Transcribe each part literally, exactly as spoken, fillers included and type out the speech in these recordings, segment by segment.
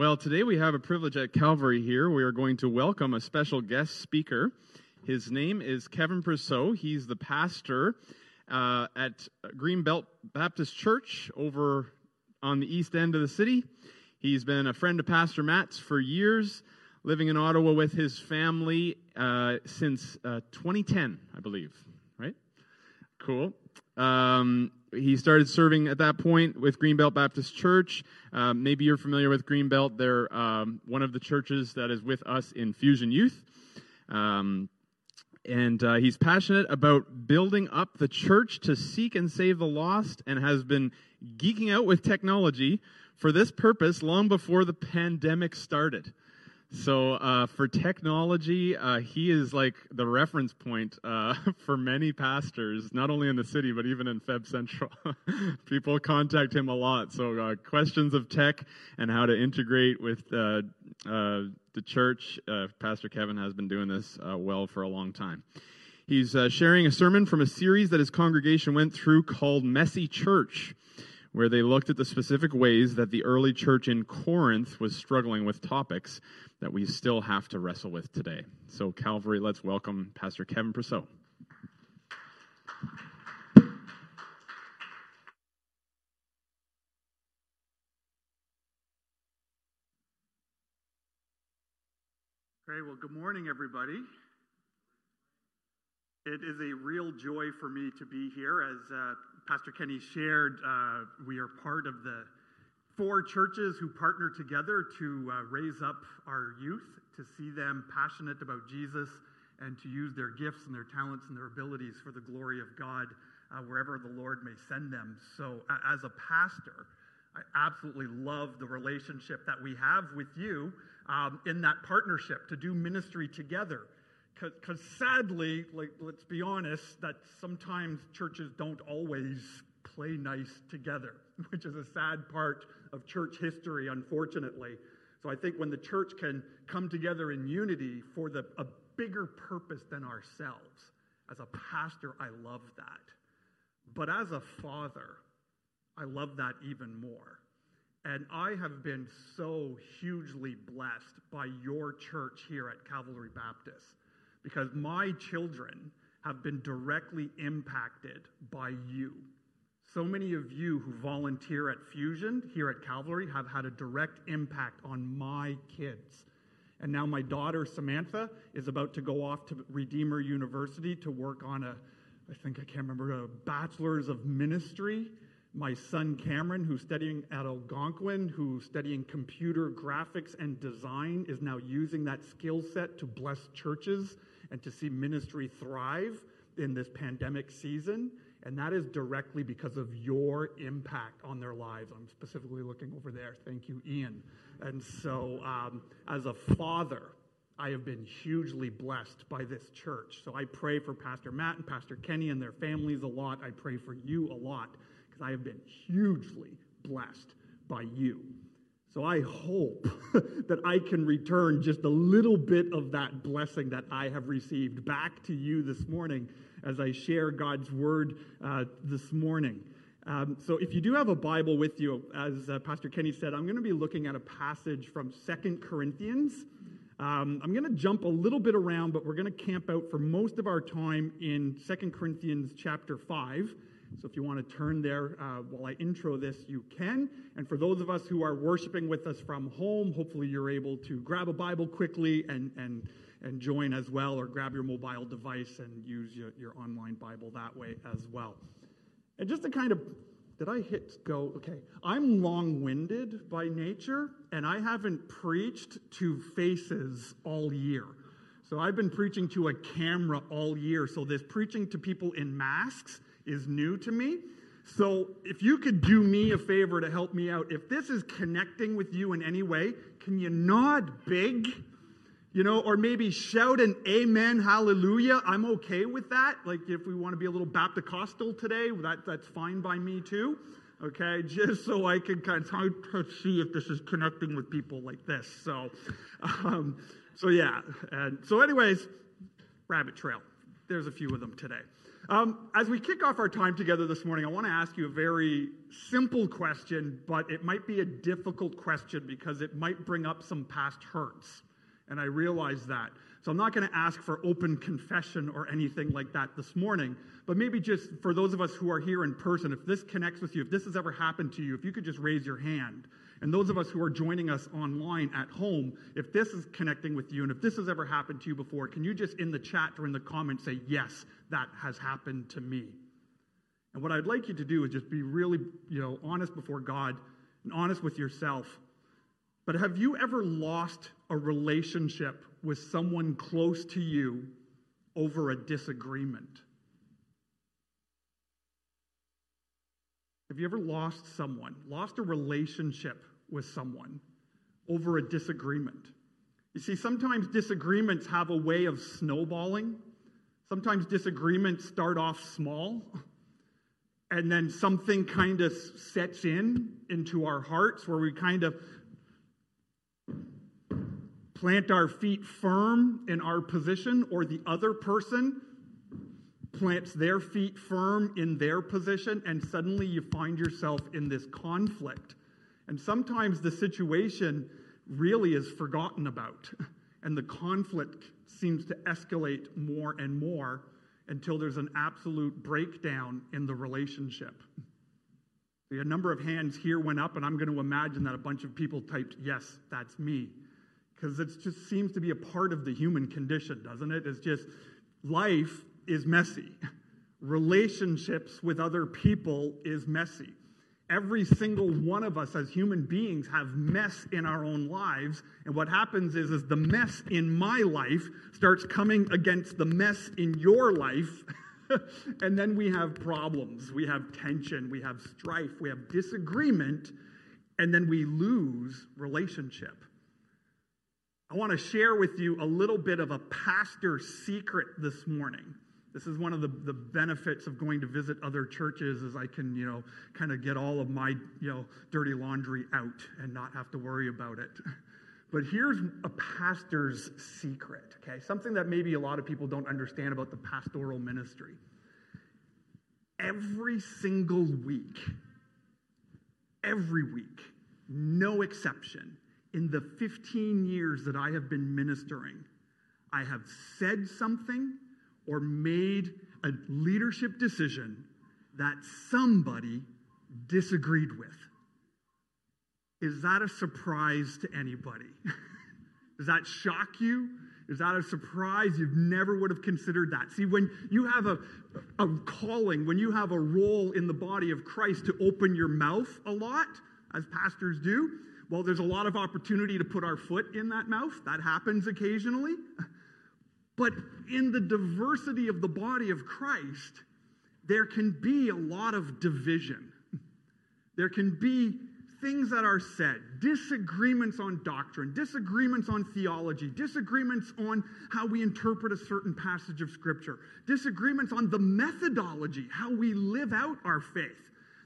Well, today we have a privilege at Calvary here. We are going to welcome a special guest speaker. His name is Kevin Presseau. He's the pastor uh, at Greenbelt Baptist Church over on the east end of the city. He's been a friend of Pastor Matt's for years, living in Ottawa with his family uh, since uh, twenty ten, I believe. Right? Cool. Um, he started serving at that point with Greenbelt Baptist Church. Uh, maybe you're familiar with Greenbelt. They're um, one of the churches that is with us in Fusion Youth. Um, and uh, he's passionate about building up the church to seek and save the lost, and has been geeking out with technology for this purpose long before the pandemic started. So uh, for technology, uh, he is like the reference point uh, for many pastors, not only in the city, but even in F E B Central. People contact him a lot. So uh, questions of tech and how to integrate with uh, uh, the church, uh, Pastor Kevin has been doing this uh, well for a long time. He's uh, sharing a sermon from a series that his congregation went through called Messy Church, where they looked at the specific ways that the early church in Corinth was struggling with topics that we still have to wrestle with today. So, Calvary, let's welcome Pastor Kevin Presseau. Great. Well, good morning, everybody. It is a real joy for me to be here. As uh, Pastor Kenny shared, uh, we are part of the four churches who partner together to uh, raise up our youth, to see them passionate about Jesus, and to use their gifts and their talents and their abilities for the glory of God uh, wherever the Lord may send them. So uh, as a pastor, I absolutely love the relationship that we have with you um, in that partnership to do ministry together. Because sadly, like, let's be honest, that sometimes churches don't always play nice together, which is a sad part of church history, unfortunately. So I think when the church can come together in unity for the, a bigger purpose than ourselves, as a pastor, I love that. But as a father, I love that even more. And I have been so hugely blessed by your church here at Calvary Baptist, because my children have been directly impacted by you. So many of you who volunteer at Fusion here at Calvary have had a direct impact on my kids. And now my daughter, Samantha, is about to go off to Redeemer University to work on a, I think I can't remember, a bachelor's of ministry. My son, Cameron, who's studying at Algonquin, who's studying computer graphics and design, is now using that skill set to bless churches and to see ministry thrive in this pandemic season. And that is directly because of your impact on their lives. I'm specifically looking over there. Thank you, Ian. And so um, as a father, I have been hugely blessed by this church. So I pray for Pastor Matt and Pastor Kenny and their families a lot. I pray for you a lot. I have been hugely blessed by you. So I hope that I can return just a little bit of that blessing that I have received back to you this morning as I share God's word uh, this morning. Um, so if you do have a Bible with you, as uh, Pastor Kenny said, I'm going to be looking at a passage from Second Corinthians. Um, I'm going to jump a little bit around, but we're going to camp out for most of our time in Second Corinthians chapter five. So if you want to turn there uh, while I intro this, you can. And for those of us who are worshiping with us from home, hopefully you're able to grab a Bible quickly and and, and join as well, or grab your mobile device and use your, your online Bible that way as well. And just to kind of, did I hit go? Okay. I'm long-winded by nature, and I haven't preached to faces all year. So I've been preaching to a camera all year. So this preaching to people in masks is new to me. So if you could do me a favor to help me out, if this is connecting with you in any way, can you nod big, you know, or maybe shout an amen, hallelujah? I'm okay with that. Like if we want to be a little Baptocostal today, that, that's fine by me too. Okay, just so I can kind of see if this is connecting with people like this. So, um, so yeah. And so anyways, rabbit trail. There's a few of them today. Um, as we kick off our time together this morning, I want to ask you a very simple question, but it might be a difficult question because it might bring up some past hurts, and I realize that. So I'm not going to ask for open confession or anything like that this morning, but maybe just for those of us who are here in person, if this connects with you, if this has ever happened to you, if you could just raise your hand. And those of us who are joining us online at home, if this is connecting with you and if this has ever happened to you before, can you just in the chat or in the comments say, yes, that has happened to me? And what I'd like you to do is just be really, you know, honest before God and honest with yourself. But have you ever lost a relationship with someone close to you over a disagreement? Have you ever lost someone, lost a relationship with someone over a disagreement? You see, sometimes disagreements have a way of snowballing. Sometimes disagreements start off small, and then something kind of sets in into our hearts where we kind of plant our feet firm in our position, or the other person plants their feet firm in their position, and suddenly you find yourself in this conflict. And sometimes the situation really is forgotten about, and the conflict seems to escalate more and more until there's an absolute breakdown in the relationship. The number of hands here went up, and I'm going to imagine that a bunch of people typed, yes, that's me, because it just seems to be a part of the human condition, doesn't it? It's just life is messy. Relationships with other people is messy. Every single one of us as human beings have mess in our own lives, and what happens is, is the mess in my life starts coming against the mess in your life, and then we have problems, we have tension, we have strife, we have disagreement, and then we lose relationship. I want to share with you a little bit of a pastor secret this morning. This is one of the, the benefits of going to visit other churches is I can, you know, kind of get all of my, you know, dirty laundry out and not have to worry about it. But here's a pastor's secret, okay? Something that maybe a lot of people don't understand about the pastoral ministry. Every single week, every week, no exception, in the fifteen years that I have been ministering, I have said something or made a leadership decision that somebody disagreed with. Is that a surprise to anybody? Does that shock you? Is that a surprise? You never would have considered that. See, when you have a, a calling, when you have a role in the body of Christ to open your mouth a lot, as pastors do, well, there's a lot of opportunity to put our foot in that mouth. That happens occasionally. But in the diversity of the body of Christ, there can be a lot of division. There can be things that are said, disagreements on doctrine, disagreements on theology, disagreements on how we interpret a certain passage of Scripture, disagreements on the methodology, how we live out our faith.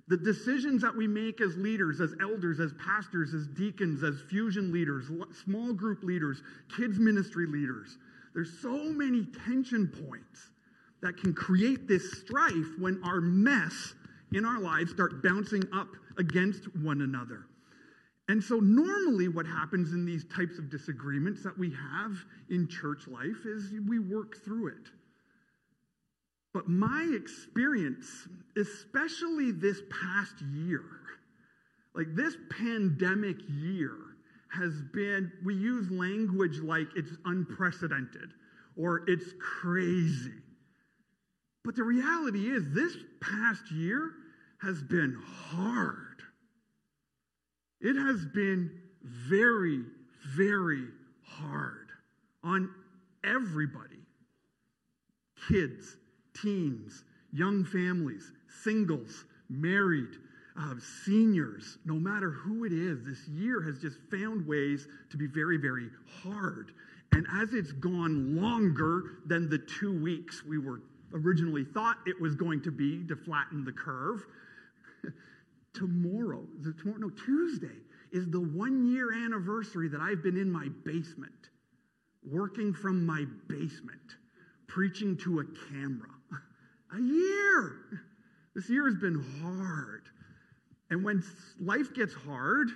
The decisions that we make as leaders, as elders, as pastors, as deacons, as fusion leaders, small group leaders, kids ministry leaders. There's so many tension points that can create this strife when our mess in our lives start bouncing up against one another. And so normally what happens in these types of disagreements that we have in church life is we work through it. But my experience, especially this past year, like this pandemic year has been, we use language like it's unprecedented or it's crazy. But the reality is this past year has been hard. It has been very, very hard on everybody. Kids, teens, young families, singles, married, uh, seniors, no matter who it is, this year has just found ways to be very, very hard. And as it's gone longer than the two weeks we were originally thought it was going to be to flatten the curve, tomorrow, the, tomorrow, no, Tuesday is the one-year anniversary that I've been in my basement, working from my basement, preaching to a camera. A year. This year has been hard. And when life gets hard,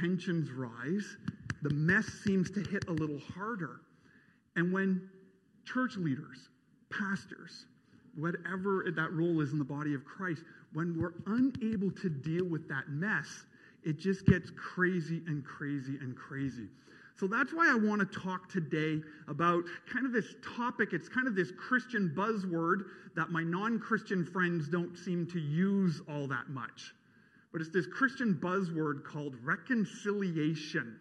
tensions rise. The mess seems to hit a little harder. And when church leaders, pastors, whatever that role is in the body of Christ, when we're unable to deal with that mess, it just gets crazy and crazy and crazy. So that's why I want to talk today about kind of this topic. It's kind of this Christian buzzword that my non-Christian friends don't seem to use all that much. But it's this Christian buzzword called reconciliation.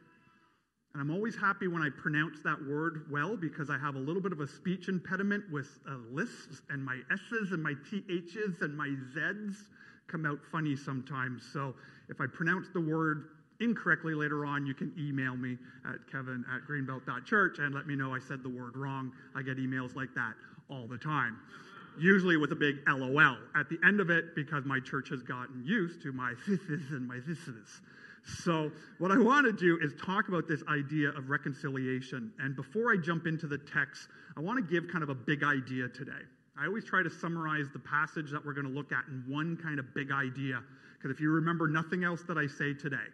And I'm always happy when I pronounce that word well, because I have a little bit of a speech impediment with uh, lisps, and my S's and my T H's and my Z's come out funny sometimes. So if I pronounce the word incorrectly later on, you can email me at kevin at greenbelt dot church and let me know I said the word wrong. I get emails like that all the time, usually with a big L O L at the end of it, because my church has gotten used to my thises and my thises. So what I want to do is talk about this idea of reconciliation. And before I jump into the text, I want to give kind of a big idea today. I always try to summarize the passage that we're going to look at in one kind of big idea, because if you remember nothing else that I say today,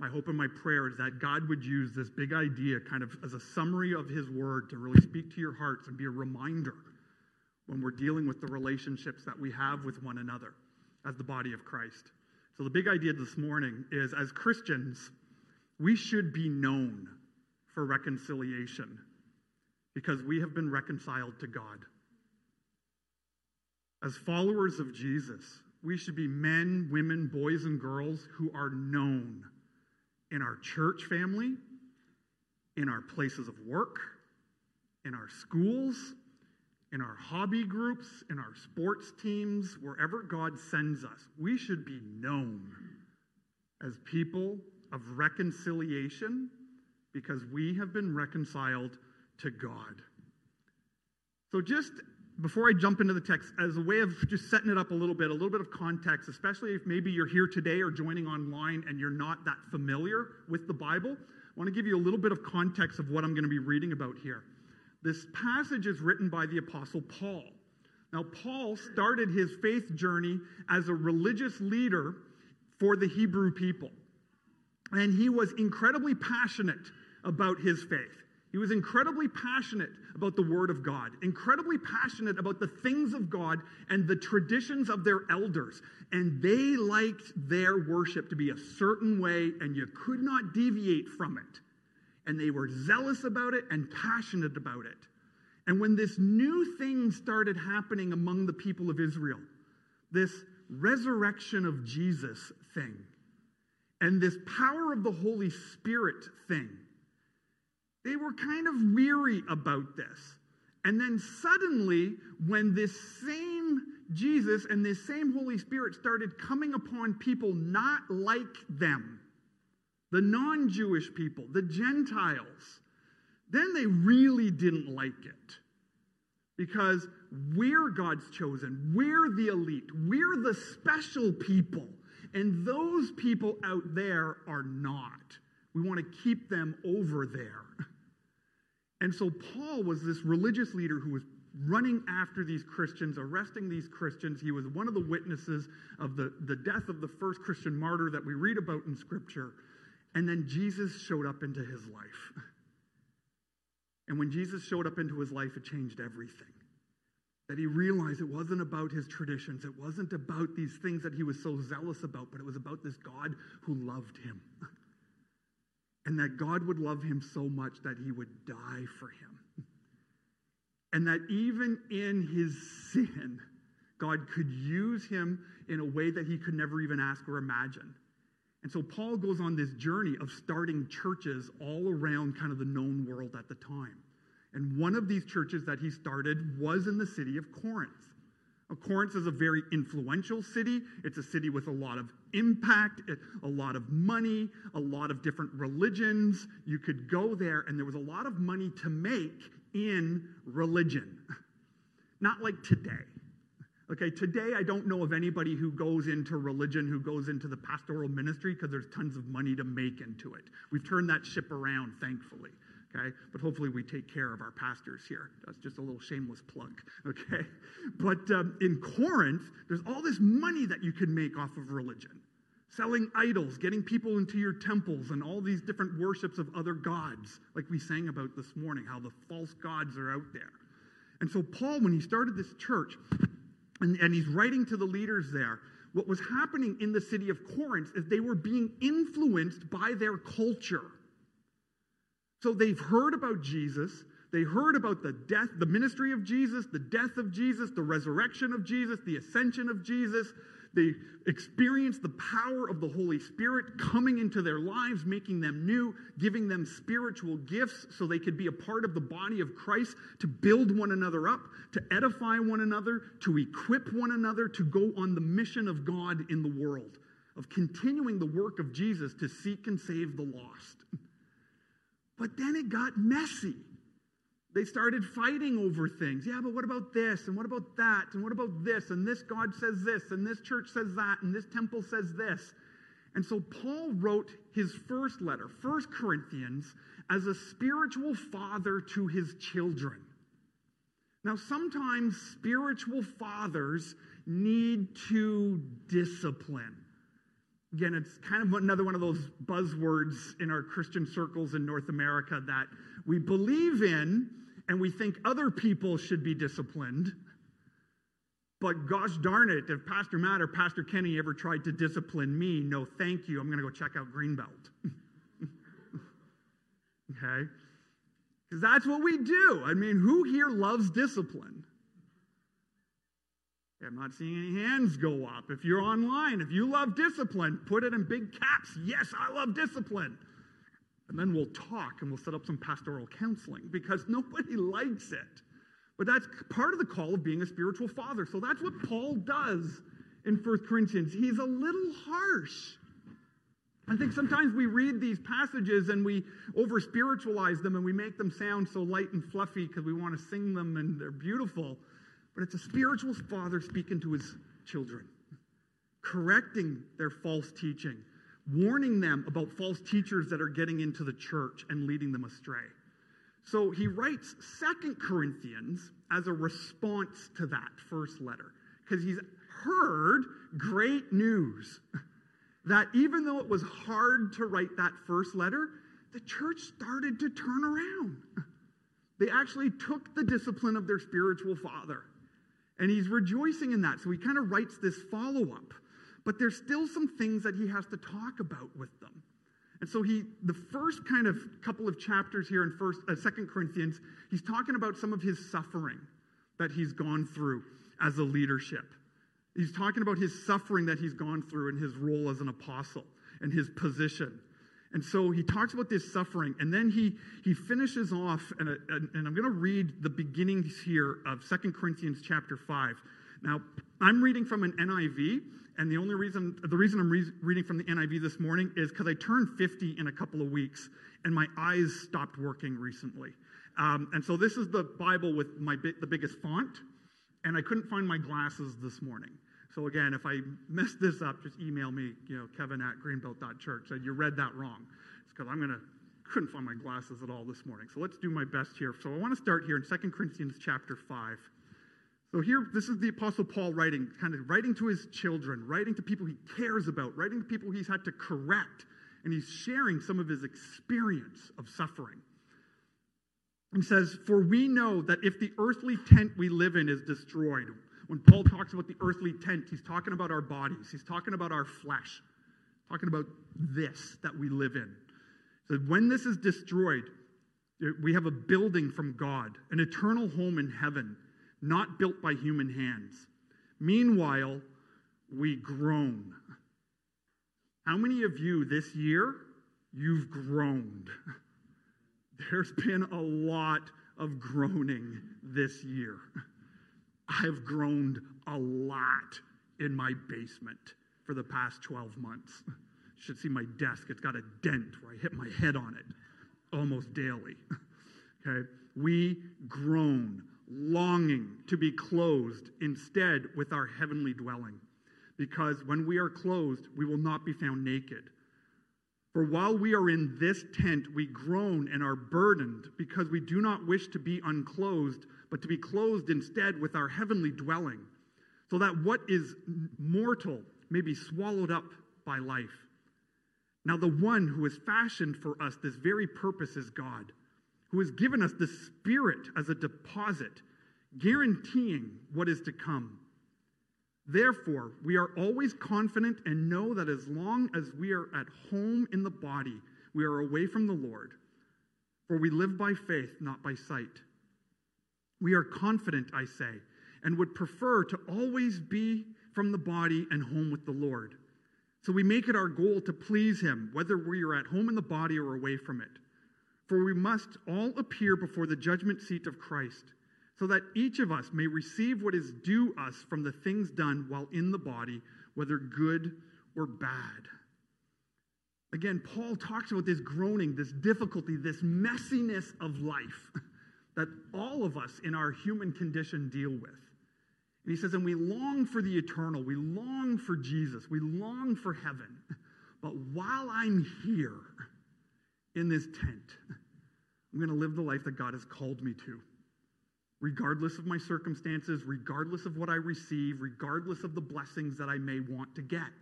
my hope and my prayer is that God would use this big idea kind of as a summary of his word to really speak to your hearts and be a reminder when we're dealing with the relationships that we have with one another as the body of Christ. So the big idea this morning is, as Christians, we should be known for reconciliation because we have been reconciled to God. As followers of Jesus, we should be men, women, boys, and girls who are known in our church family, in our places of work, in our schools, in our hobby groups, in our sports teams, wherever God sends us. We should be known as people of reconciliation because we have been reconciled to God. So just before I jump into the text, as a way of just setting it up a little bit, a little bit of context, especially if maybe you're here today or joining online and you're not that familiar with the Bible, I want to give you a little bit of context of what I'm going to be reading about here. This passage is written by the Apostle Paul. Now, Paul started his faith journey as a religious leader for the Hebrew people. And he was incredibly passionate about his faith. He was incredibly passionate about the Word of God, incredibly passionate about the things of God and the traditions of their elders. And they liked their worship to be a certain way, and you could not deviate from it. And they were zealous about it and passionate about it. And when this new thing started happening among the people of Israel, this resurrection of Jesus thing, and this power of the Holy Spirit thing, they were kind of weary about this. And then suddenly, when this same Jesus and this same Holy Spirit started coming upon people not like them, the non-Jewish people, the Gentiles, then they really didn't like it. Because we're God's chosen. We're the elite. We're the special people. And those people out there are not. We want to keep them over there. And so Paul was this religious leader who was running after these Christians, arresting these Christians. He was one of the witnesses of the, the death of the first Christian martyr that we read about in Scripture. And then Jesus showed up into his life. And when Jesus showed up into his life, it changed everything. That he realized it wasn't about his traditions. It wasn't about these things that he was so zealous about, but it was about this God who loved him. And that God would love him so much that he would die for him. And that even in his sin, God could use him in a way that he could never even ask or imagine. And so Paul goes on this journey of starting churches all around kind of the known world at the time. And one of these churches that he started was in the city of Corinth. Corinth is a very influential city. It's a city with a lot of impact, a lot of money, a lot of different religions. You could go there, and there was a lot of money to make in religion. Not like today. Okay, today I don't know of anybody who goes into religion, who goes into the pastoral ministry, because there's tons of money to make into it. We've turned that ship around, thankfully. okay? But hopefully we take care of our pastors here. That's just a little shameless plug, okay? But um, in Corinth, there's all this money that you could make off of religion. Selling idols, getting people into your temples, and all these different worships of other gods, like we sang about this morning, how the false gods are out there. And so Paul, when he started this church, and, and he's writing to the leaders there, what was happening in the city of Corinth is they were being influenced by their culture. So they've heard about Jesus. They heard about the death, the ministry of Jesus, the death of Jesus, the resurrection of Jesus, the ascension of Jesus. They experienced the power of the Holy Spirit coming into their lives, making them new, giving them spiritual gifts so they could be a part of the body of Christ to build one another up, to edify one another, to equip one another, to go on the mission of God in the world, of continuing the work of Jesus to seek and save the lost. But then it got messy. They started fighting over things. Yeah, but what about this? And what about that? And what about this? And this God says this. And this church says that. And this temple says this. And so Paul wrote his first letter, First Corinthians, as a spiritual father to his children. Now, sometimes spiritual fathers need to discipline. Again, it's kind of another one of those buzzwords in our Christian circles in North America that we believe in, and we think other people should be disciplined. But gosh darn it, if Pastor Matt or Pastor Kenny ever tried to discipline me, no thank you, I'm going to go check out Greenbelt. Okay? Because that's what we do. I mean, who here loves discipline? I'm not seeing any hands go up. If you're online, if you love discipline, put it in big caps. Yes, I love discipline. And then we'll talk and we'll set up some pastoral counseling because nobody likes it. But that's part of the call of being a spiritual father. So that's what Paul does in First Corinthians. He's a little harsh. I think sometimes we read these passages and we over-spiritualize them and we make them sound so light and fluffy because we want to sing them and they're beautiful. But it's a spiritual father speaking to his children, correcting their false teaching, warning them about false teachers that are getting into the church and leading them astray. So he writes Second Corinthians as a response to that first letter, because he's heard great news that even though it was hard to write that first letter, the church started to turn around. They actually took the discipline of their spiritual father, and he's rejoicing in that. So he kind of writes this follow-up. But there's still some things that he has to talk about with them. And so he, the first kind of couple of chapters here in first, uh, Second Corinthians, he's talking about some of his suffering that he's gone through as a leadership. He's talking about his suffering that he's gone through in his role as an apostle and his position. And so he talks about this suffering, and then he, he finishes off, and, and, and I'm going to read the beginnings here of Second Corinthians chapter five. Now, I'm reading from an N I V, and the only reason the reason I'm re- reading from the N I V this morning is because I turned fifty in a couple of weeks, and my eyes stopped working recently. Um, and so this is the Bible with my bi- the biggest font, and I couldn't find my glasses this morning. So again, if I mess this up, just email me, you know, Kevin at Greenbelt dot church. You read that wrong. It's because I'm going to, couldn't find my glasses at all this morning. So let's do my best here. So I want to start here in Second Corinthians chapter five. So here, this is the Apostle Paul writing, kind of writing to his children, writing to people he cares about, writing to people he's had to correct, and he's sharing some of his experience of suffering. He says, "For we know that if the earthly tent we live in is destroyed," when Paul talks about the earthly tent, he's talking about our bodies, he's talking about our flesh, talking about this that we live in. So when this is destroyed, we have a building from God, an eternal home in heaven, not built by human hands. Meanwhile, we groan. How many of you this year, you've groaned? There's been a lot of groaning this year. I've groaned a lot in my basement for the past twelve months. You should see my desk. It's got a dent where I hit my head on it almost daily. Okay? We groan, longing to be clothed instead with our heavenly dwelling, because when we are clothed, we will not be found naked. For while we are in this tent, we groan and are burdened, because we do not wish to be unclothed, but to be clothed instead with our heavenly dwelling, so that what is mortal may be swallowed up by life. Now the one who is fashioned for us this very purpose is God, who has given us the Spirit as a deposit, guaranteeing what is to come. Therefore, we are always confident and know that as long as we are at home in the body, we are away from the Lord. For we live by faith, not by sight. We are confident, I say, and would prefer to always be from the body and home with the Lord. So we make it our goal to please Him, whether we are at home in the body or away from it. For we must all appear before the judgment seat of Christ, so that each of us may receive what is due us from the things done while in the body, whether good or bad. Again, Paul talks about this groaning, this difficulty, this messiness of life that all of us in our human condition deal with. And he says, and we long for the eternal, we long for Jesus, we long for heaven. But while I'm here in this tent, I'm going to live the life that God has called me to. Regardless of my circumstances, regardless of what I receive, regardless of the blessings that I may want to get,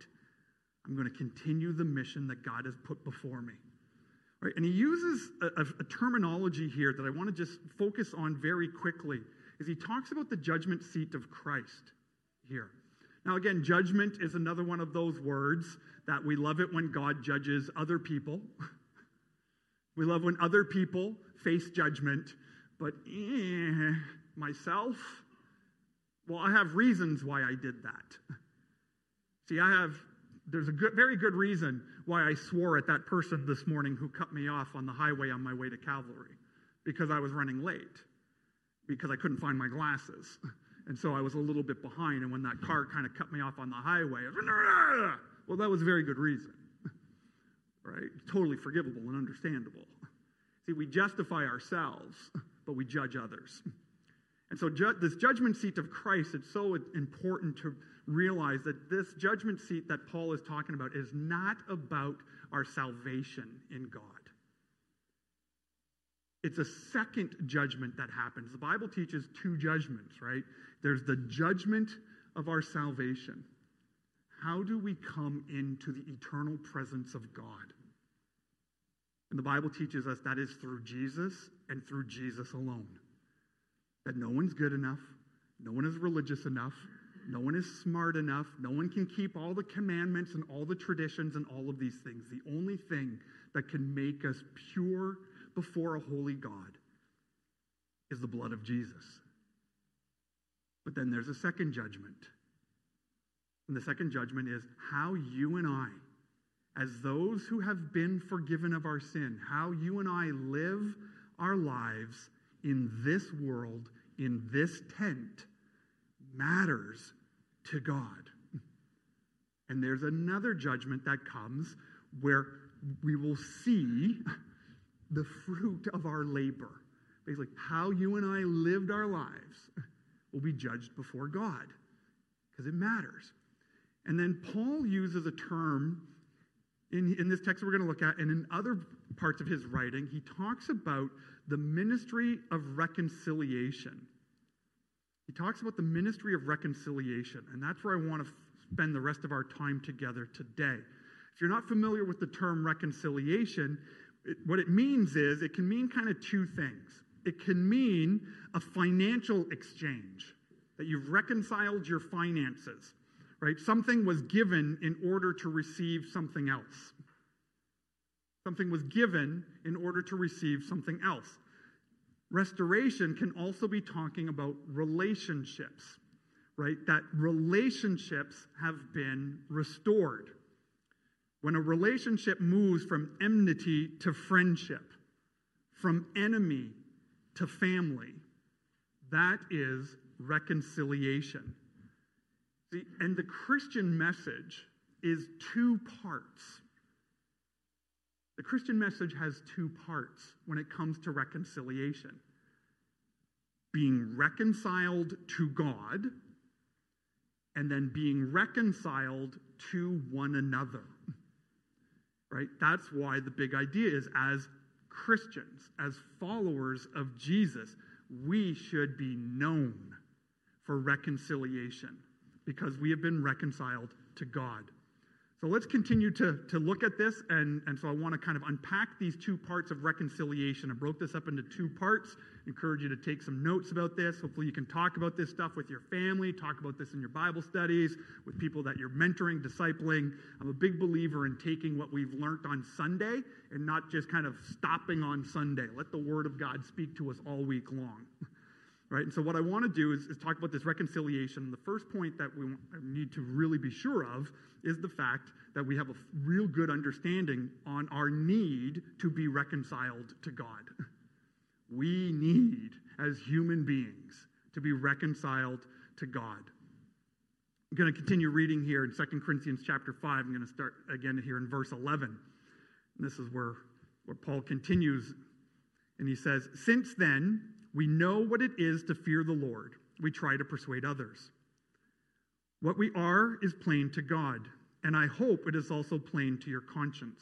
I'm going to continue the mission that God has put before me. Right? And he uses a, a terminology here that I want to just focus on very quickly, is he talks about the judgment seat of Christ here. Now again, judgment is another one of those words that we love it when God judges other people. We love when other people face judgment. But eh, myself, well, I have reasons why I did that. See, I have, there's a good, very good reason why I swore at that person this morning who cut me off on the highway on my way to Calvary, because I was running late, because I couldn't find my glasses. And so I was a little bit behind, and when that car kind of cut me off on the highway, I was, well, that was a very good reason, right? Totally forgivable and understandable. See, we justify ourselves, but we judge others. And so ju- this judgment seat of Christ, it's so important to realize that this judgment seat that Paul is talking about is not about our salvation in God. It's a second judgment that happens. The Bible teaches two judgments, right? There's the judgment of our salvation. How do we come into the eternal presence of God? And the Bible teaches us that is through Jesus and through Jesus alone. That no one's good enough, no one is religious enough, no one is smart enough, no one can keep all the commandments and all the traditions and all of these things. The only thing that can make us pure before a holy God is the blood of Jesus. But then there's a second judgment. And the second judgment is how you and I, as those who have been forgiven of our sin, how you and I live our lives in this world, in this tent, matters to God. And there's another judgment that comes where we will see the fruit of our labor. Basically, how you and I lived our lives will be judged before God, because it matters. And then Paul uses a term In, in this text we're going to look at, and in other parts of his writing, he talks about the ministry of reconciliation. He talks about the ministry of reconciliation, and that's where I want to f- spend the rest of our time together today. If you're not familiar with the term reconciliation, it, what it means is it can mean kind of two things. It can mean a financial exchange, that you've reconciled your finances. Right? Something was given in order to receive something else. Something was given in order to receive something else. Restoration can also be talking about relationships, right? That relationships have been restored. When a relationship moves from enmity to friendship, from enemy to family, that is reconciliation. And the Christian message is two parts. The Christian message has two parts when it comes to reconciliation. Being reconciled to God, and then being reconciled to one another. right? That's why the big idea is, as Christians, as followers of Jesus, we should be known for reconciliation because we have been reconciled to God. So let's continue to, to look at this, and, and so I want to kind of unpack these two parts of reconciliation. I broke this up into two parts. I encourage you to take some notes about this. Hopefully you can talk about this stuff with your family, talk about this in your Bible studies, with people that you're mentoring, discipling. I'm a big believer in taking what we've learned on Sunday and not just kind of stopping on Sunday. Let the Word of God speak to us all week long. Right? And so what I want to do is, is talk about this reconciliation. The first point that we need to really be sure of is the fact that we have a real good understanding on our need to be reconciled to God. We need, as human beings, to be reconciled to God. I'm going to continue reading here in Second Corinthians chapter five. I'm going to start again here in verse eleven. And this is where, where Paul continues, and he says, "Since then, we know what it is to fear the Lord. We try to persuade others. What we are is plain to God, and I hope it is also plain to your conscience.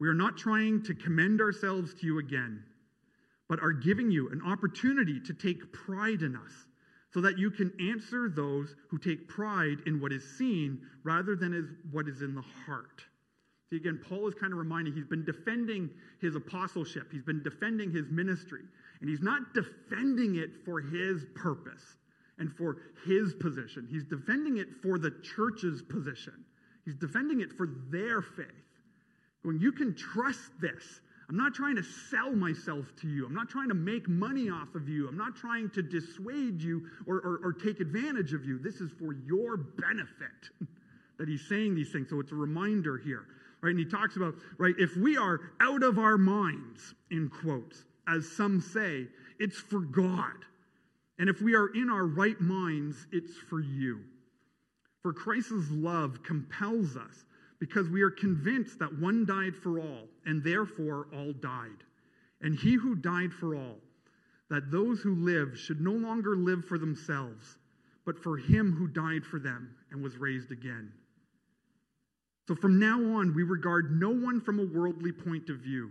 We are not trying to commend ourselves to you again, but are giving you an opportunity to take pride in us, so that you can answer those who take pride in what is seen rather than as what is in the heart." See, again, Paul is kind of reminding, he's been defending his apostleship. He's been defending his ministry. And he's not defending it for his purpose and for his position. He's defending it for the church's position. He's defending it for their faith. Going, you can trust this. I'm not trying to sell myself to you. I'm not trying to make money off of you. I'm not trying to dissuade you or, or, or take advantage of you. This is for your benefit that he's saying these things. So it's a reminder here. Right? And he talks about, right, if we are out of our minds, in quotes, as some say, it's for God. And if we are in our right minds, it's for you. For Christ's love compels us, because we are convinced that one died for all, and therefore all died. And he who died for all, that those who live should no longer live for themselves, but for him who died for them and was raised again. So from now on, we regard no one from a worldly point of view.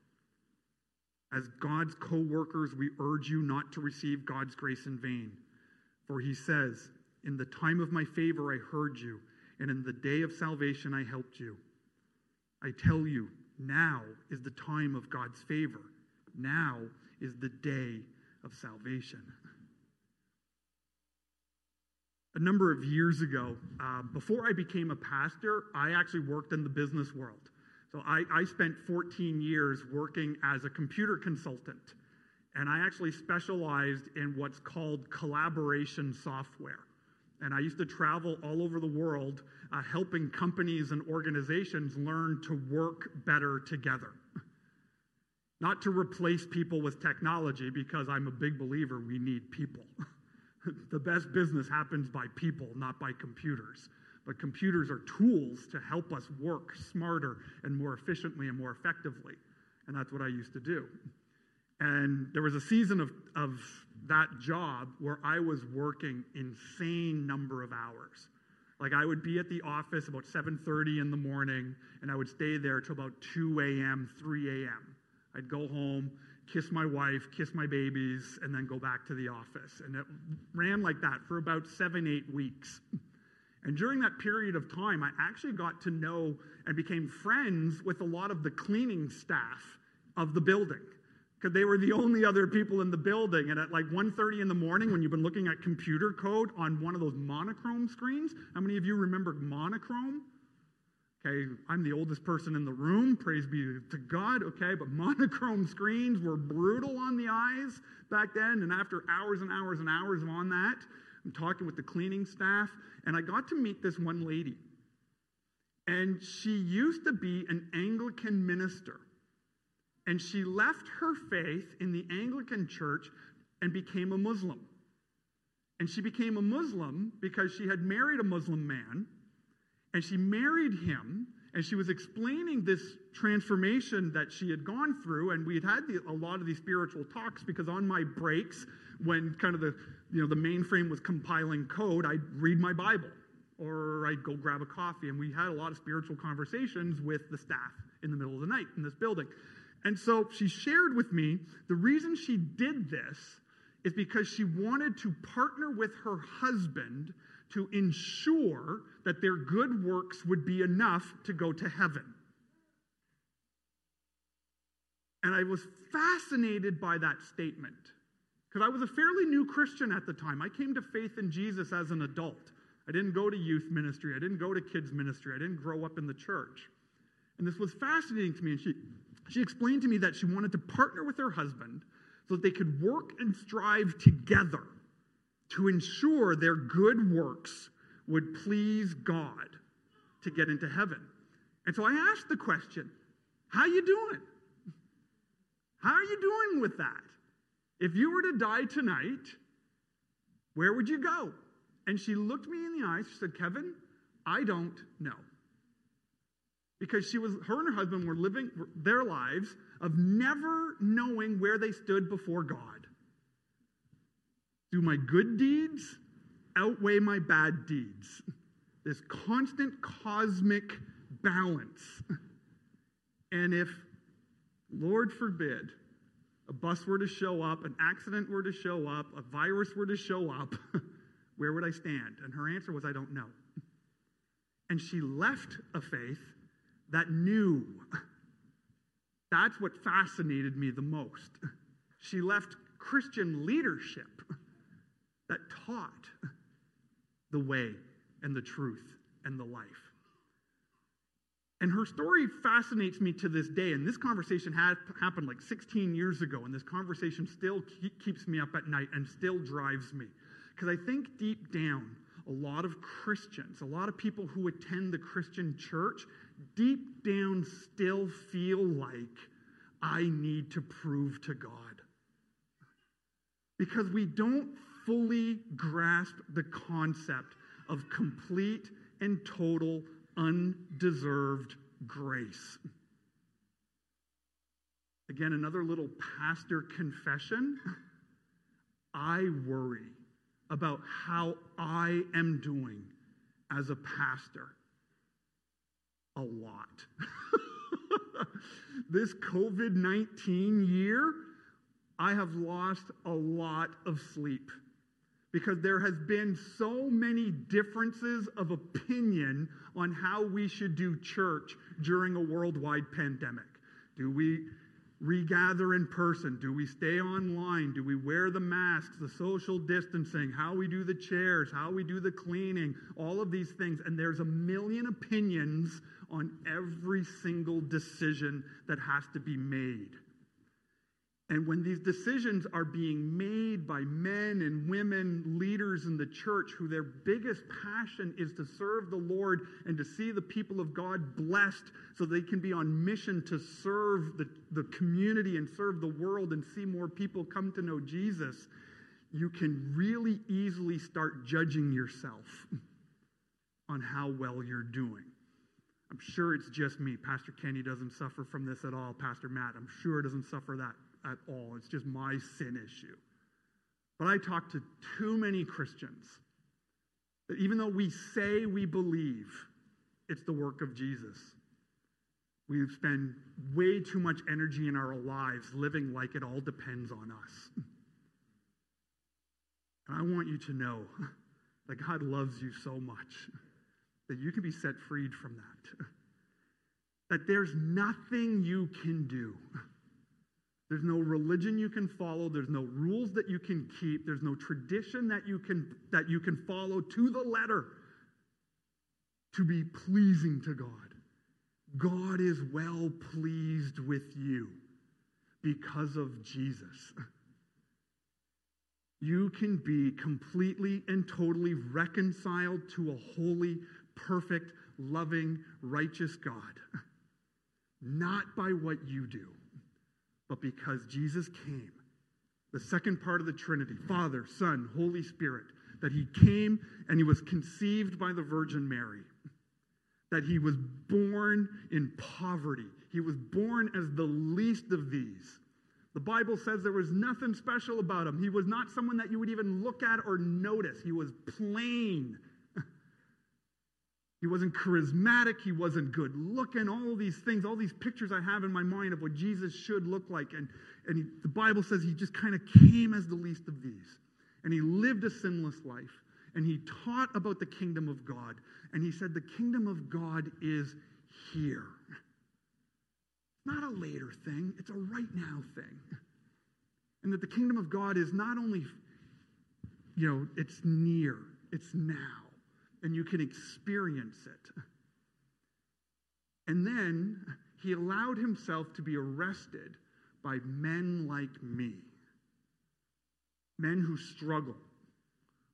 As God's co-workers, we urge you not to receive God's grace in vain. For he says, "In the time of my favor I heard you, and in the day of salvation I helped you." I tell you, now is the time of God's favor. Now is the day of salvation. A number of years ago, uh, before I became a pastor, I actually worked in the business world. So I, I spent fourteen years working as a computer consultant, and I actually specialized in what's called collaboration software. And I used to travel all over the world uh, helping companies and organizations learn to work better together. Not to replace people with technology, because I'm a big believer we need people. The best business happens by people, not by computers. But computers are tools to help us work smarter and more efficiently and more effectively. And that's what I used to do. And there was a season of, of that job where I was working insane number of hours. Like I would be at the office about seven thirty in the morning, and I would stay there till about two a.m., three a.m. I'd go home, kiss my wife, kiss my babies, and then go back to the office. And it ran like that for about seven, eight weeks. And during that period of time, I actually got to know and became friends with a lot of the cleaning staff of the building, because they were the only other people in the building. And at like one thirty in the morning, when you've been looking at computer code on one of those monochrome screens, how many of you remember monochrome? Okay, I'm the oldest person in the room, praise be to God, okay, but monochrome screens were brutal on the eyes back then, and after hours and hours and hours on that, I'm talking with the cleaning staff, and I got to meet this one lady, and she used to be an Anglican minister, and she left her faith in the Anglican church and became a Muslim, and she became a Muslim because she had married a Muslim man. And she married him, and she was explaining this transformation that she had gone through, and we had had the, a lot of these spiritual talks, because on my breaks, when kind of the, you know, the mainframe was compiling code, I'd read my Bible, or I'd go grab a coffee, and we had a lot of spiritual conversations with the staff in the middle of the night in this building. And so she shared with me the reason she did this is because she wanted to partner with her husband to ensure that their good works would be enough to go to heaven. And I was fascinated by that statement, because I was a fairly new Christian at the time. I came to faith in Jesus as an adult. I didn't go to youth ministry. I didn't go to kids ministry. I didn't grow up in the church. And this was fascinating to me. And she, she explained to me that she wanted to partner with her husband so that they could work and strive together to ensure their good works would please God to get into heaven. And so I asked the question, how you doing? How are you doing with that? If you were to die tonight, where would you go? And she looked me in the eyes, she said, Kevin, I don't know. Because she was, her and her husband were living their lives of never knowing where they stood before God. Do my good deeds outweigh my bad deeds? This constant cosmic balance. And if, Lord forbid, a bus were to show up, an accident were to show up, a virus were to show up, where would I stand? And her answer was, I don't know. And she left a faith that knew. That's what fascinated me the most. She left Christian leadership that taught the way and the truth and the life. And her story fascinates me to this day, and this conversation had happened like sixteen years ago, and this conversation still keep, keeps me up at night and still drives me. Because I think deep down, a lot of Christians, a lot of people who attend the Christian church, deep down still feel like I need to prove to God. Because we don't fully grasp the concept of complete and total undeserved grace. Again, another little pastor confession. I worry about how I am doing as a pastor a lot. This COVID nineteen year, I have lost a lot of sleep, because there has been so many differences of opinion on how we should do church during a worldwide pandemic. Do we regather in person? Do we stay online? Do we wear the masks, the social distancing, how we do the chairs, how we do the cleaning, all of these things? And there's a million opinions on every single decision that has to be made. And when these decisions are being made by men and women, leaders in the church, who their biggest passion is to serve the Lord and to see the people of God blessed so they can be on mission to serve the, the community and serve the world and see more people come to know Jesus, you can really easily start judging yourself on how well you're doing. I'm sure it's just me. Pastor Kenny doesn't suffer from this at all. Pastor Matt, I'm sure, doesn't suffer that at all. It's just my sin issue. But I talk to too many Christians that even though we say we believe it's the work of Jesus, we spend way too much energy in our lives living like it all depends on us. And I want you to know that God loves you so much that you can be set freed from that. That there's nothing you can do There's no religion you can follow. There's no rules that you can keep. There's no tradition that you can, that you can follow to the letter to be pleasing to God. God is well pleased with you because of Jesus. You can be completely and totally reconciled to a holy, perfect, loving, righteous God. Not by what you do, but because Jesus came, the second part of the Trinity, Father, Son, Holy Spirit, that he came and he was conceived by the Virgin Mary, that he was born in poverty. He was born as the least of these. The Bible says there was nothing special about him. He was not someone that you would even look at or notice. He was plain. He wasn't charismatic. He wasn't good looking. All these things, all these pictures I have in my mind of what Jesus should look like. And, and he, the Bible says he just kind of came as the least of these. And he lived a sinless life. And he taught about the kingdom of God. And he said the kingdom of God is here. Not a later thing. It's a right now thing. And that the kingdom of God is not only, you know, it's near. It's now. And you can experience it. And then he allowed himself to be arrested by men like me. Men who struggle,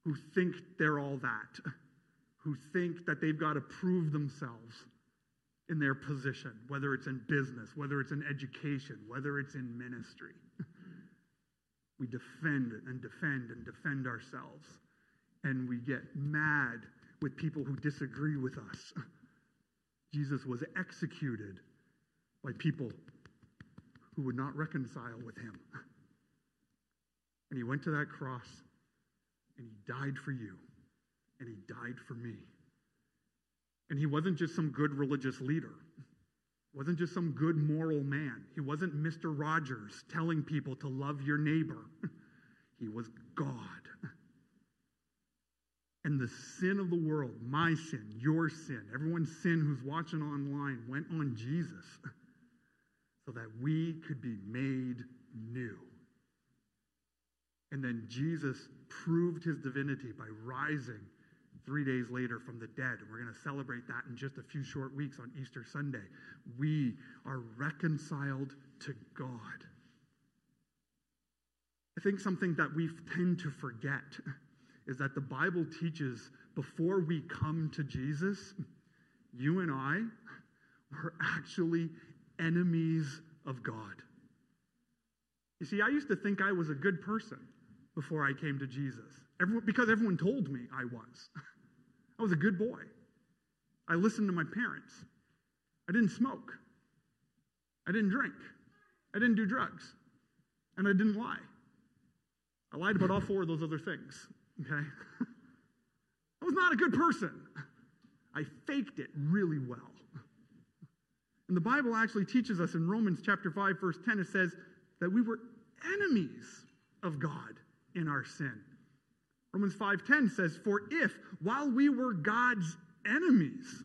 who think they're all that, who think that they've got to prove themselves in their position, whether it's in business, whether it's in education, whether it's in ministry. We defend and defend and defend ourselves, and we get mad with people who disagree with us. Jesus was executed by people who would not reconcile with him. And he went to that cross, and he died for you, and he died for me. And he wasn't just some good religious leader. He wasn't just some good moral man. He wasn't Mister Rogers telling people to love your neighbor. He was God. And the sin of the world, my sin, your sin, everyone's sin who's watching online, went on Jesus so that we could be made new. And then Jesus proved his divinity by rising three days later from the dead. And we're going to celebrate that in just a few short weeks on Easter Sunday. We are reconciled to God. I think something that we tend to forget is that the Bible teaches before we come to Jesus, you and I were actually enemies of God. You see, I used to think I was a good person before I came to Jesus, everyone, because everyone told me I was. I was a good boy. I listened to my parents. I didn't smoke. I didn't drink. I didn't do drugs. And I didn't lie. I lied about all four of those other things. Okay? I was not a good person. I faked it really well. And the Bible actually teaches us in Romans chapter five, verse ten, it says that we were enemies of God in our sin. Romans five ten says, "For if, while we were God's enemies,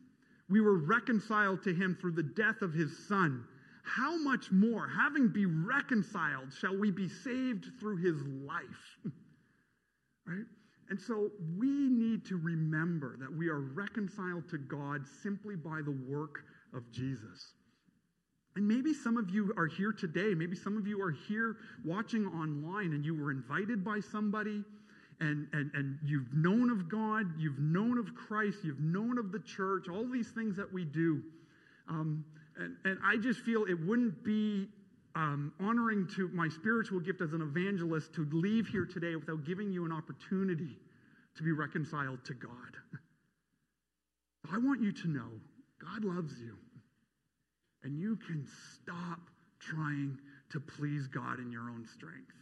we were reconciled to him through the death of his Son, how much more, having been reconciled, shall we be saved through his life?" Right? And so we need to remember that we are reconciled to God simply by the work of Jesus. And maybe some of you are here today, maybe some of you are here watching online and you were invited by somebody and, and, and you've known of God, you've known of Christ, you've known of the church, all these things that we do. Um, and, and I just feel it wouldn't be Um, honoring to my spiritual gift as an evangelist to leave here today without giving you an opportunity to be reconciled to God. But I want you to know God loves you, and you can stop trying to please God in your own strength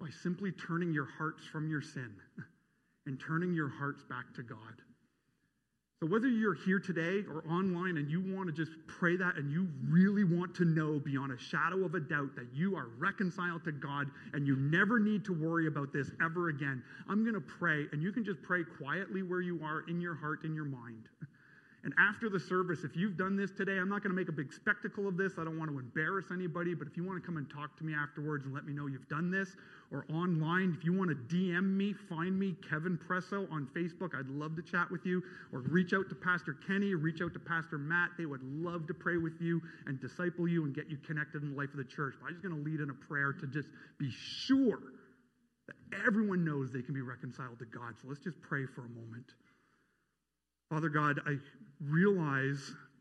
by simply turning your hearts from your sin and turning your hearts back to God. So whether you're here today or online and you want to just pray that and you really want to know beyond a shadow of a doubt that you are reconciled to God and you never need to worry about this ever again, I'm going to pray, and you can just pray quietly where you are in your heart, in your mind. And after the service, if you've done this today, I'm not going to make a big spectacle of this. I don't want to embarrass anybody, but if you want to come and talk to me afterwards and let me know you've done this, or online, if you want to D M me, find me, Kevin Presseau on Facebook. I'd love to chat with you, or reach out to Pastor Kenny, reach out to Pastor Matt. They would love to pray with you and disciple you and get you connected in the life of the church. But I'm just going to lead in a prayer to just be sure that everyone knows they can be reconciled to God. So let's just pray for a moment. Father God, I realize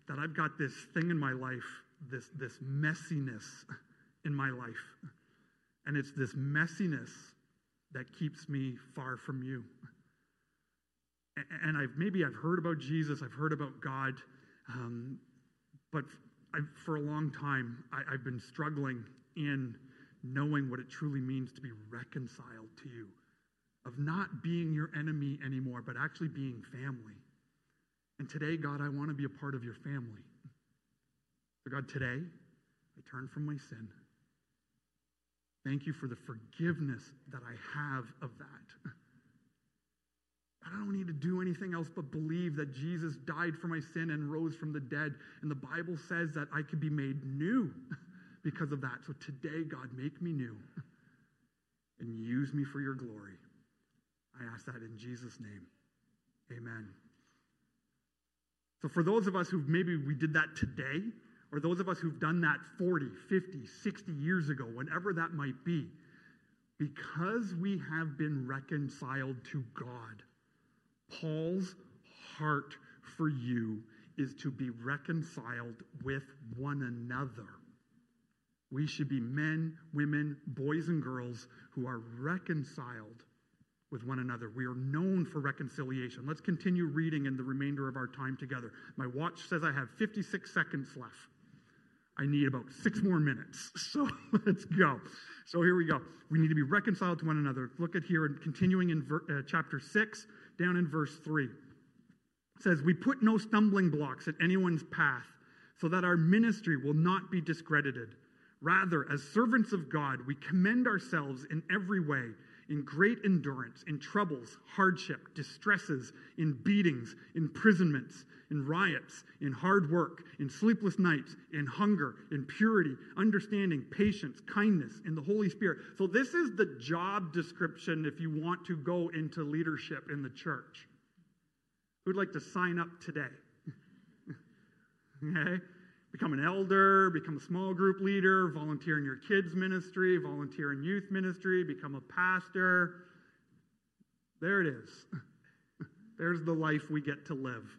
that I've got this thing in my life, this, this messiness in my life. And it's this messiness that keeps me far from you. And I've maybe I've heard about Jesus, I've heard about God, um, but I've, for a long time, I, I've been struggling in knowing what it truly means to be reconciled to you, of not being your enemy anymore, but actually being family. And today, God, I want to be a part of your family. So God, today, I turn from my sin. Thank you for the forgiveness that I have of that. I don't need to do anything else but believe that Jesus died for my sin and rose from the dead. And the Bible says that I can be made new because of that. So today, God, make me new and use me for your glory. I ask that in Jesus' name. Amen. So for those of us who maybe we did that today, or those of us who've done that forty, fifty, sixty years ago, whenever that might be, because we have been reconciled to God, Paul's heart for you is to be reconciled with one another. We should be men, women, boys, and girls who are reconciled with one another. We are known for reconciliation. Let's continue reading in the remainder of our time together. My watch says I have fifty-six seconds left. I need about six more minutes. So let's go. So here we go. We need to be reconciled to one another. Look at here, and continuing in ver- uh, chapter six, down in verse three. It says, we put no stumbling blocks at anyone's path so that our ministry will not be discredited. Rather, as servants of God, we commend ourselves in every way, in great endurance, in troubles, hardship, distresses, in beatings, imprisonments, in riots, in hard work, in sleepless nights, in hunger, in purity, understanding, patience, kindness, in the Holy Spirit. So this is the job description if you want to go into leadership in the church. Who'd like to sign up today? Okay? Become an elder, become a small group leader, volunteer in your kids' ministry, volunteer in youth ministry, become a pastor. There it is. There's the life we get to live.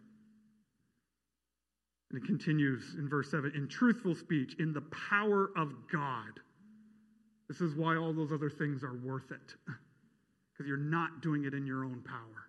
And it continues in verse seven, in truthful speech, in the power of God. This is why all those other things are worth it, because you're not doing it in your own power.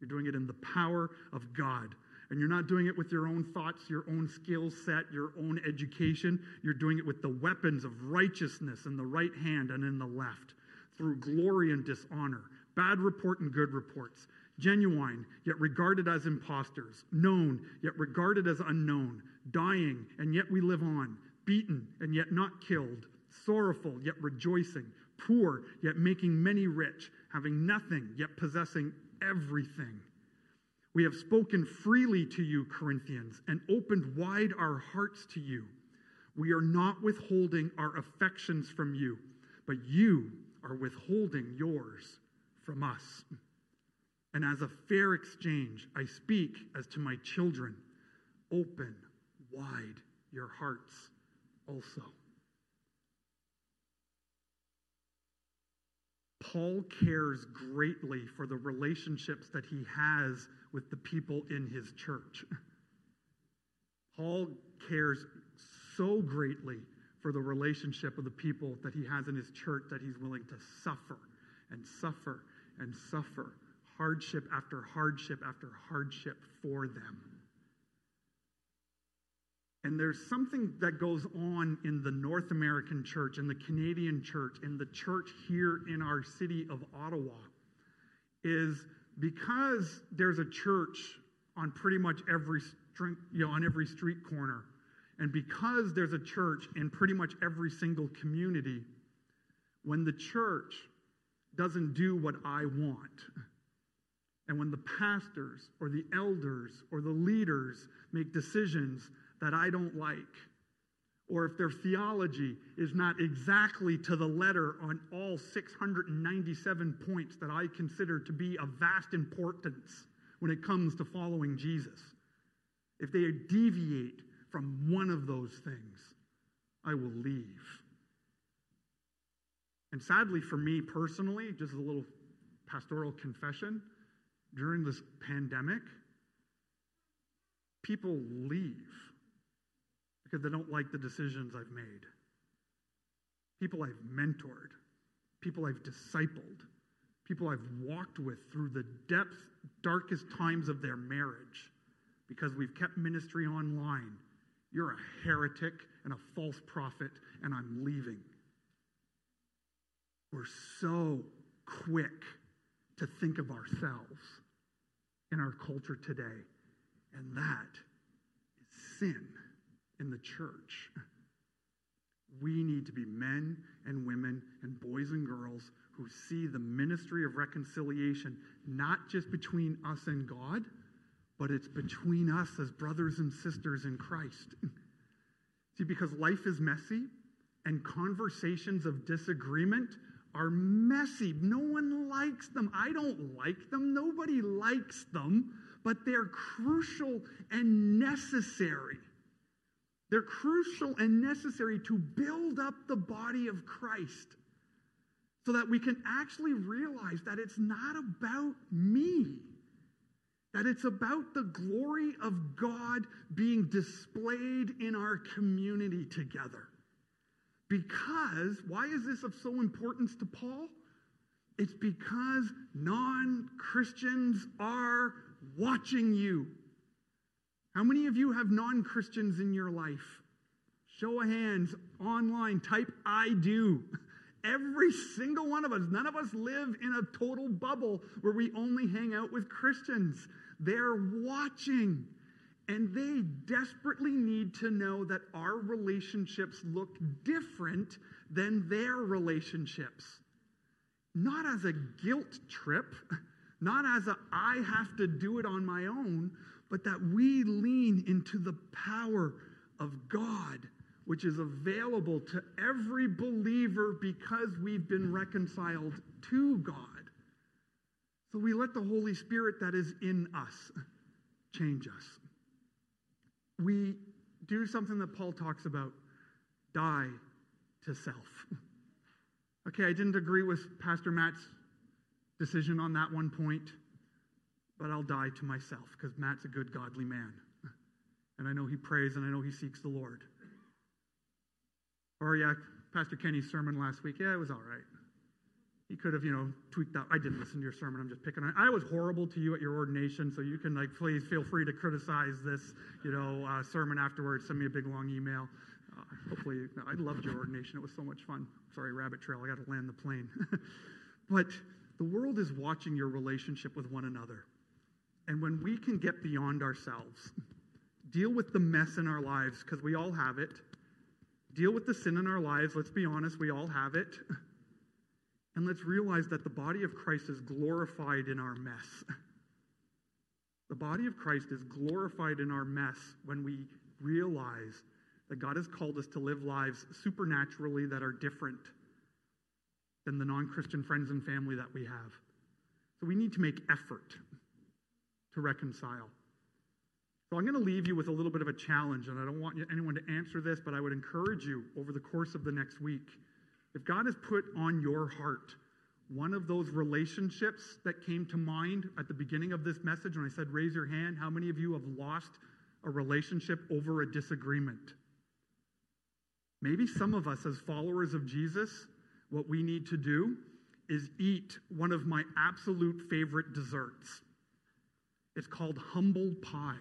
You're doing it in the power of God. And you're not doing it with your own thoughts, your own skill set, your own education. You're doing it with the weapons of righteousness in the right hand and in the left, through glory and dishonor, bad report and good reports, genuine, yet regarded as impostors, known, yet regarded as unknown, dying, and yet we live on, beaten, and yet not killed, sorrowful, yet rejoicing, poor, yet making many rich, having nothing, yet possessing everything. We have spoken freely to you, Corinthians, and opened wide our hearts to you. We are not withholding our affections from you, but you are withholding yours from us. And as a fair exchange, I speak as to my children. Open wide your hearts also. Paul cares greatly for the relationships that he has with the people in his church. Paul cares so greatly for the relationship of the people that he has in his church that he's willing to suffer and suffer and suffer hardship after hardship after hardship for them. And there's something that goes on in the North American church, in the Canadian church, in the church here in our city of Ottawa, is because there's a church on pretty much every street, you know, on every street corner, and because there's a church in pretty much every single community, when the church doesn't do what I want, And when the pastors or the elders or the leaders make decisions that I don't like, or if their theology is not exactly to the letter on all six hundred ninety-seven points that I consider to be of vast importance when it comes to following Jesus, if they deviate from one of those things, I will leave. And sadly for me personally, just a little pastoral confession, during this pandemic, people leave because they don't like the decisions I've made. People I've mentored, people I've discipled, people I've walked with through the depth, darkest times of their marriage, because we've kept ministry online. You're a heretic and a false prophet, and I'm leaving. We're so quick to think of ourselves in our culture today. And that is sin in the church. We need to be men and women and boys and girls who see the ministry of reconciliation not just between us and God, but it's between us as brothers and sisters in Christ. See, because life is messy and conversations of disagreement are messy. No one likes them. I don't like them. Nobody likes them, but they're crucial and necessary. They're crucial and necessary to build up the body of Christ so that we can actually realize that it's not about me, that it's about the glory of God being displayed in our community together. Because, why is this of so importance to Paul? It's because non-Christians are watching you. How many of you have non-Christians in your life? Show of hands, online, type I do. Every single one of us. None of us live in a total bubble where we only hang out with Christians. They're watching. And they desperately need to know that our relationships look different than their relationships. Not as a guilt trip, not as a I have to do it on my own, but that we lean into the power of God, which is available to every believer because we've been reconciled to God. So we let the Holy Spirit that is in us change us. We do something that Paul talks about, die to self. Okay, I didn't agree with Pastor Matt's decision on that one point, but I'll die to myself because Matt's a good, godly man. And I know he prays and I know he seeks the Lord. Or yeah, Pastor Kenny's sermon last week, yeah, it was all right. He could have, you know, tweaked that. I didn't listen to your sermon. I'm just picking on it. I was horrible to you at your ordination, so you can, like, please feel free to criticize this, you know, uh, sermon afterwards. Send me a big, long email. Uh, hopefully, no, I loved your ordination. It was so much fun. Sorry, rabbit trail. I got to land the plane. But the world is watching your relationship with one another. And when we can get beyond ourselves, deal with the mess in our lives, because we all have it. Deal with the sin in our lives. Let's be honest. We all have it. And let's realize that the body of Christ is glorified in our mess. The body of Christ is glorified in our mess when we realize that God has called us to live lives supernaturally that are different than the non-Christian friends and family that we have. So we need to make effort to reconcile. So I'm going to leave you with a little bit of a challenge, and I don't want anyone to answer this, but I would encourage you over the course of the next week. If God has put on your heart one of those relationships that came to mind at the beginning of this message when I said, raise your hand, how many of you have lost a relationship over a disagreement? Maybe some of us as followers of Jesus, what we need to do is eat one of my absolute favorite desserts. It's called humble pie.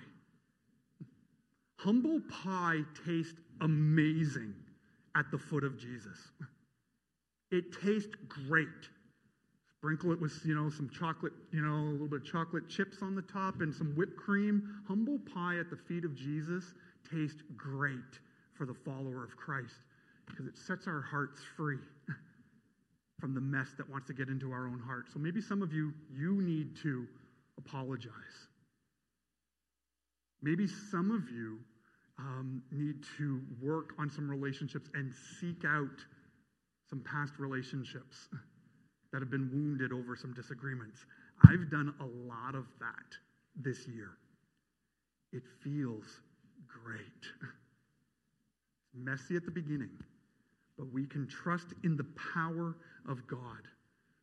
Humble pie tastes amazing at the foot of Jesus. It tastes great. Sprinkle it with, you know, some chocolate, you know, a little bit of chocolate chips on the top and some whipped cream. Humble pie at the feet of Jesus tastes great for the follower of Christ because it sets our hearts free from the mess that wants to get into our own heart. So maybe some of you, you need to apologize. Maybe some of you um, need to work on some relationships and seek out some past relationships that have been wounded over some disagreements. I've done a lot of that this year. It feels great. Messy at the beginning, but we can trust in the power of God,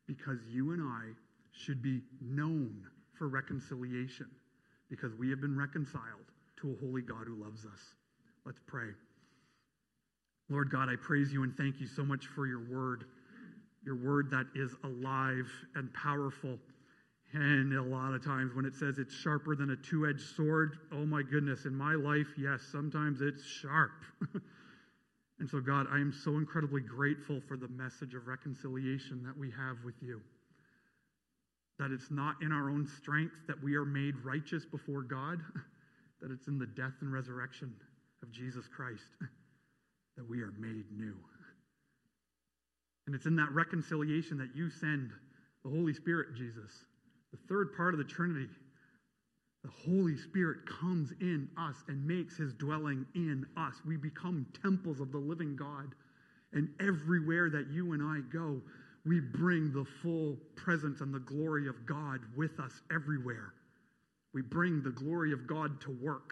because you and I should be known for reconciliation, because we have been reconciled to a holy God who loves us. Let's pray. Lord God, I praise you and thank you so much for your word, your word that is alive and powerful. And a lot of times when it says it's sharper than a two-edged sword, oh my goodness, in my life, yes, sometimes it's sharp. And so, God, I am so incredibly grateful for the message of reconciliation that we have with you. That it's not in our own strength that we are made righteous before God, that it's in the death and resurrection of Jesus Christ that we are made new. And it's in that reconciliation that you send the Holy Spirit, Jesus, the third part of the Trinity. The Holy Spirit comes in us and makes his dwelling in us. We become temples of the living God. And everywhere that you and I go, we bring the full presence and the glory of God with us everywhere. We bring the glory of God to work,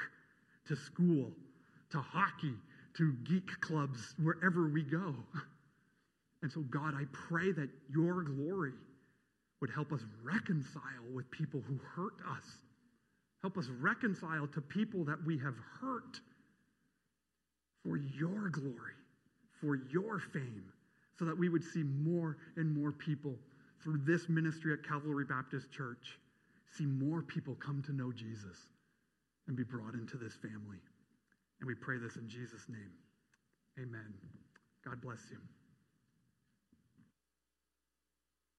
to school, to hockey, to geek clubs, wherever we go. And so, God, I pray that your glory would help us reconcile with people who hurt us. Help us reconcile to people that we have hurt for your glory, for your fame, so that we would see more and more people through this ministry at Calvary Baptist Church, see more people come to know Jesus and be brought into this family. And we pray this in Jesus' name. Amen. God bless you.